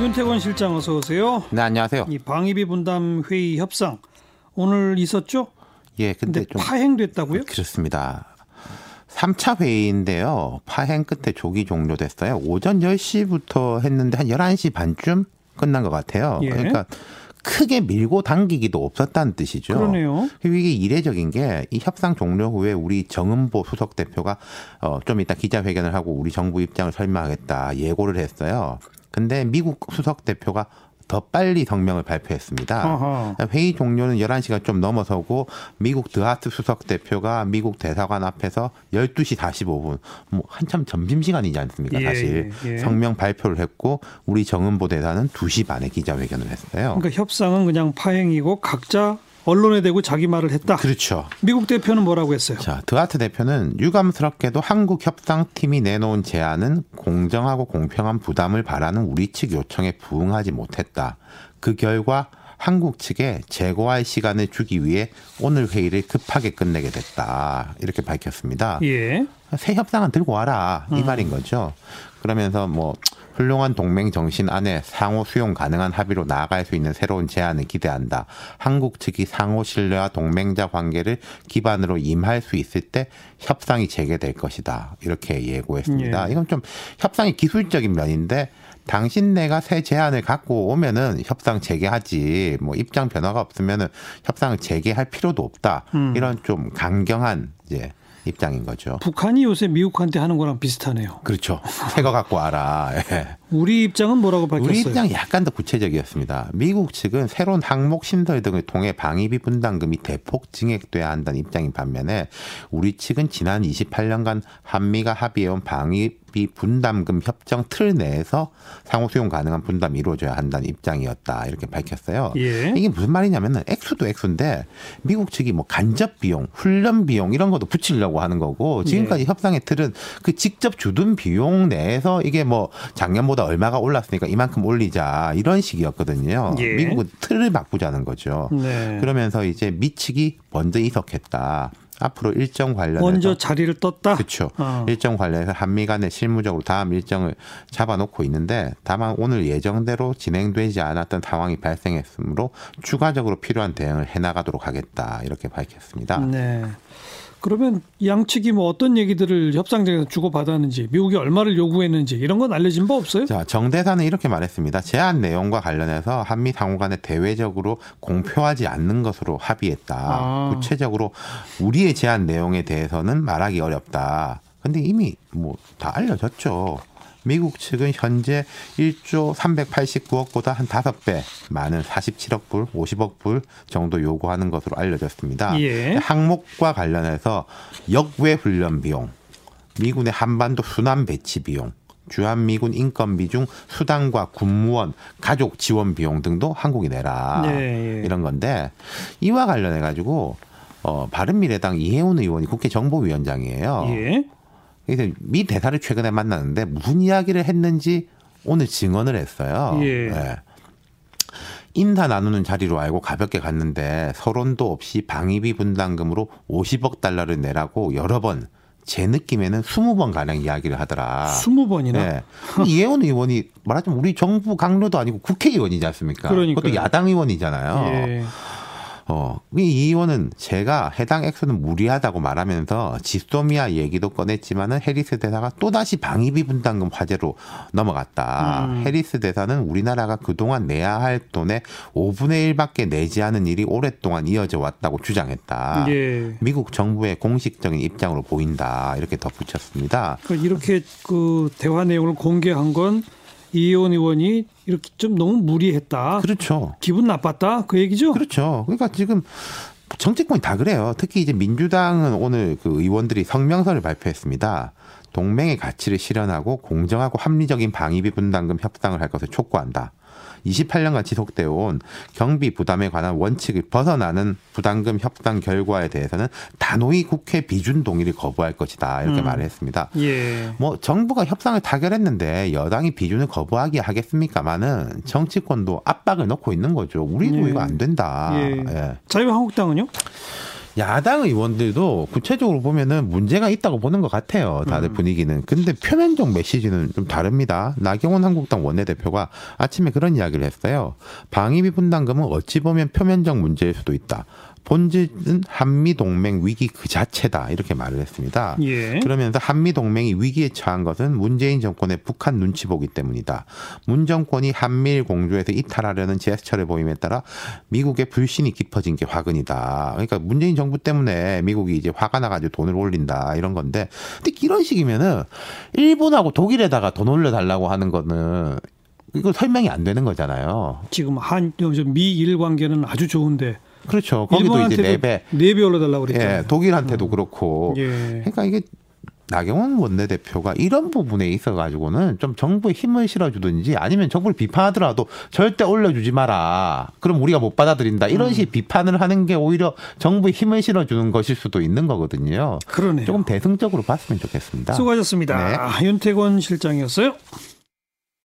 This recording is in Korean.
윤태권 실장 어서 오세요. 네, 안녕하세요. 이 방위비 분담 회의 협상 오늘 있었죠? 예, 근데 좀 파행됐다고요? 그렇습니다. 3차 회의인데요. 파행 끝에 조기 종료됐어요. 오전 10시부터 했는데 한 11시 반쯤 끝난 것 같아요. 예. 그러니까 크게 밀고 당기기도 없었다는 뜻이죠. 그러네요. 이게 이례적인 게 이 협상 종료 후에 우리 정은보 수석 대표가 좀 이따 기자회견을 하고 우리 정부 입장을 설명하겠다 예고를 했어요. 근데 미국 수석 대표가 더 빨리 성명을 발표했습니다. 어허. 회의 종료는 11시가 좀 넘어서고 미국 드하트 수석 대표가 미국 대사관 앞에서 12시 45분 뭐 한참 점심시간이지 않습니까? 사실 성명 발표를 했고 우리 정은보 대사는 2시 반에 기자회견을 했어요. 그러니까 협상은 그냥 파행이고 각자 언론에 대고 자기 말을 했다. 그렇죠. 미국 대표는 뭐라고 했어요? 자, 드하트 대표는 유감스럽게도 한국 협상팀이 내놓은 제안은 공정하고 공평한 부담을 바라는 우리 측 요청에 부응하지 못했다. 그 결과 한국 측에 재고할 시간을 주기 위해 오늘 회의를 급하게 끝내게 됐다. 이렇게 밝혔습니다. 예. 새 협상은 들고 와라. 이 말인 거죠. 그러면서 뭐 훌륭한 동맹 정신 안에 상호 수용 가능한 합의로 나아갈 수 있는 새로운 제안을 기대한다. 한국 측이 상호 신뢰와 동맹자 관계를 기반으로 임할 수 있을 때 협상이 재개될 것이다. 이렇게 예고했습니다. 예. 이건 좀 협상의 기술적인 면인데 당신 내가 새 제안을 갖고 오면은 협상 재개하지 뭐 입장 변화가 없으면은 협상을 재개할 필요도 없다. 이런 좀 강경한 이제 입장인 거죠. 북한이 요새 미국한테 하는 거랑 비슷하네요. 그렇죠. 새거 갖고 와라. 예. 우리 입장은 뭐라고 밝혔어요? 우리 입장이 약간 더 구체적이었습니다. 미국 측은 새로운 항목 신설 등을 통해 방위비 분담금이 대폭 증액돼야 한다는 입장인 반면에 우리 측은 지난 28년간 한미가 합의해온 방위비 분담금 협정 틀 내에서 상호 수용 가능한 분담이 이루어져야 한다는 입장이었다. 이렇게 밝혔어요. 예. 이게 무슨 말이냐면 액수도 액수인데 미국 측이 뭐 간접 비용, 훈련 비용 이런 것도 붙이려고 하는 거고 지금까지 예. 협상의 틀은 그 직접 주둔 비용 내에서 이게 뭐 작년보다 얼마가 올랐으니까 이만큼 올리자 이런 식이었거든요. 예. 미국은 틀을 바꾸자는 거죠. 네. 그러면서 이제 미측이 먼저 이석했다. 앞으로 일정 관련해서 먼저 자리를 떴다. 그렇죠. 일정 관련해서 한미 간에 실무적으로 다음 일정을 잡아놓고 있는데 다만 오늘 예정대로 진행되지 않았던 상황이 발생했으므로 추가적으로 필요한 대응을 해나가도록 하겠다. 이렇게 밝혔습니다. 네. 그러면 양측이 뭐 어떤 얘기들을 협상장에서 주고받았는지 미국이 얼마를 요구했는지 이런 건 알려진 바 없어요? 자, 정 대사는 이렇게 말했습니다. 제안 내용과 관련해서 한미 상호 간에 대외적으로 공표하지 않는 것으로 합의했다. 구체적으로 우리의 제안 내용에 대해서는 말하기 어렵다. 근데 이미 뭐 다 알려졌죠. 미국 측은 현재 1조 389억보다 한 5배 많은 47억 불, 50억 불 정도 요구하는 것으로 알려졌습니다. 예. 항목과 관련해서 역외 훈련 비용, 미군의 한반도 순환 배치 비용, 주한미군 인건비 중 수당과 군무원, 가족 지원 비용 등도 한국이 내라. 예. 이런 건데 이와 관련해 가지고 바른미래당 이혜훈 의원이 국회 정보위원장이에요. 예. 미 대사를 최근에 만났는데 무슨 이야기를 했는지 오늘 증언을 했어요. 예. 네. 인사 나누는 자리로 알고 가볍게 갔는데 서론도 없이 방위비 분담금으로 50억 달러를 내라고 여러 번 제 느낌에는 20번 가량 이야기를 하더라. 20번이나? 네. 이혜원 의원이 말하자면 우리 정부 강료도 아니고 국회의원이지 않습니까? 그러니까요. 그것도 야당 의원이잖아요. 예. 이 의원은 제가 해당 액수는 무리하다고 말하면서 지소미아 얘기도 꺼냈지만은 해리스 대사가 또다시 방위비 분담금 화제로 넘어갔다. 해리스 대사는 우리나라가 그동안 내야 할 돈의 5분의 1밖에 내지 않은 일이 오랫동안 이어져 왔다고 주장했다. 예. 미국 정부의 공식적인 입장으로 보인다. 이렇게 덧붙였습니다. 그러니까 이렇게 그 대화 내용을 공개한 건 이혜원 의원이 이렇게 좀 너무 무리했다. 그렇죠. 기분 나빴다. 그 얘기죠? 그렇죠. 그러니까 지금 정치권이 다 그래요. 특히 이제 민주당은 오늘 그 의원들이 성명서를 발표했습니다. 동맹의 가치를 실현하고 공정하고 합리적인 방위비 분담금 협상을 할 것을 촉구한다. 28년간 지속되어 온 경비 부담에 관한 원칙을 벗어나는 부담금 협상 결과에 대해서는 단호히 국회 비준 동의를 거부할 것이다. 이렇게 말을 했습니다. 예. 뭐 정부가 협상을 타결했는데 여당이 비준을 거부하게 하겠습니까만은 정치권도 압박을 넣고 있는 거죠. 우리도 예. 이거 안 된다. 예. 예. 자유한국당은요? 야당 의원들도 구체적으로 보면은 문제가 있다고 보는 것 같아요. 다들 분위기는. 근데 표면적 메시지는 좀 다릅니다. 나경원 한국당 원내대표가 아침에 그런 이야기를 했어요. 방위비 분담금은 어찌 보면 표면적 문제일 수도 있다. 본질은 한미동맹 위기 그 자체다. 이렇게 말을 했습니다. 예. 그러면서 한미동맹이 위기에 처한 것은 문재인 정권의 북한 눈치 보기 때문이다. 문 정권이 한미일 공조에서 이탈하려는 제스처를 보임에 따라 미국의 불신이 깊어진 게 화근이다. 그러니까 문재인 정부 때문에 미국이 이제 화가 나가지고 돈을 올린다. 이런 건데. 근데 이런 식이면은 일본하고 독일에다가 돈 올려달라고 하는 거는 이거 설명이 안 되는 거잖아요. 지금 미일 관계는 아주 좋은데. 그렇죠. 거기도 이제 4배 올려달라고 그랬잖아요. 예, 독일한테도 그렇고. 예. 그러니까 이게 나경원 원내대표가 이런 부분에 있어가지고는 좀 정부에 힘을 실어주든지 아니면 정부를 비판하더라도 절대 올려주지 마라. 그럼 우리가 못 받아들인다. 이런 식의 비판을 하는 게 오히려 정부에 힘을 실어주는 것일 수도 있는 거거든요. 그러네요. 조금 대승적으로 봤으면 좋겠습니다. 수고하셨습니다. 네. 윤태권 실장이었어요.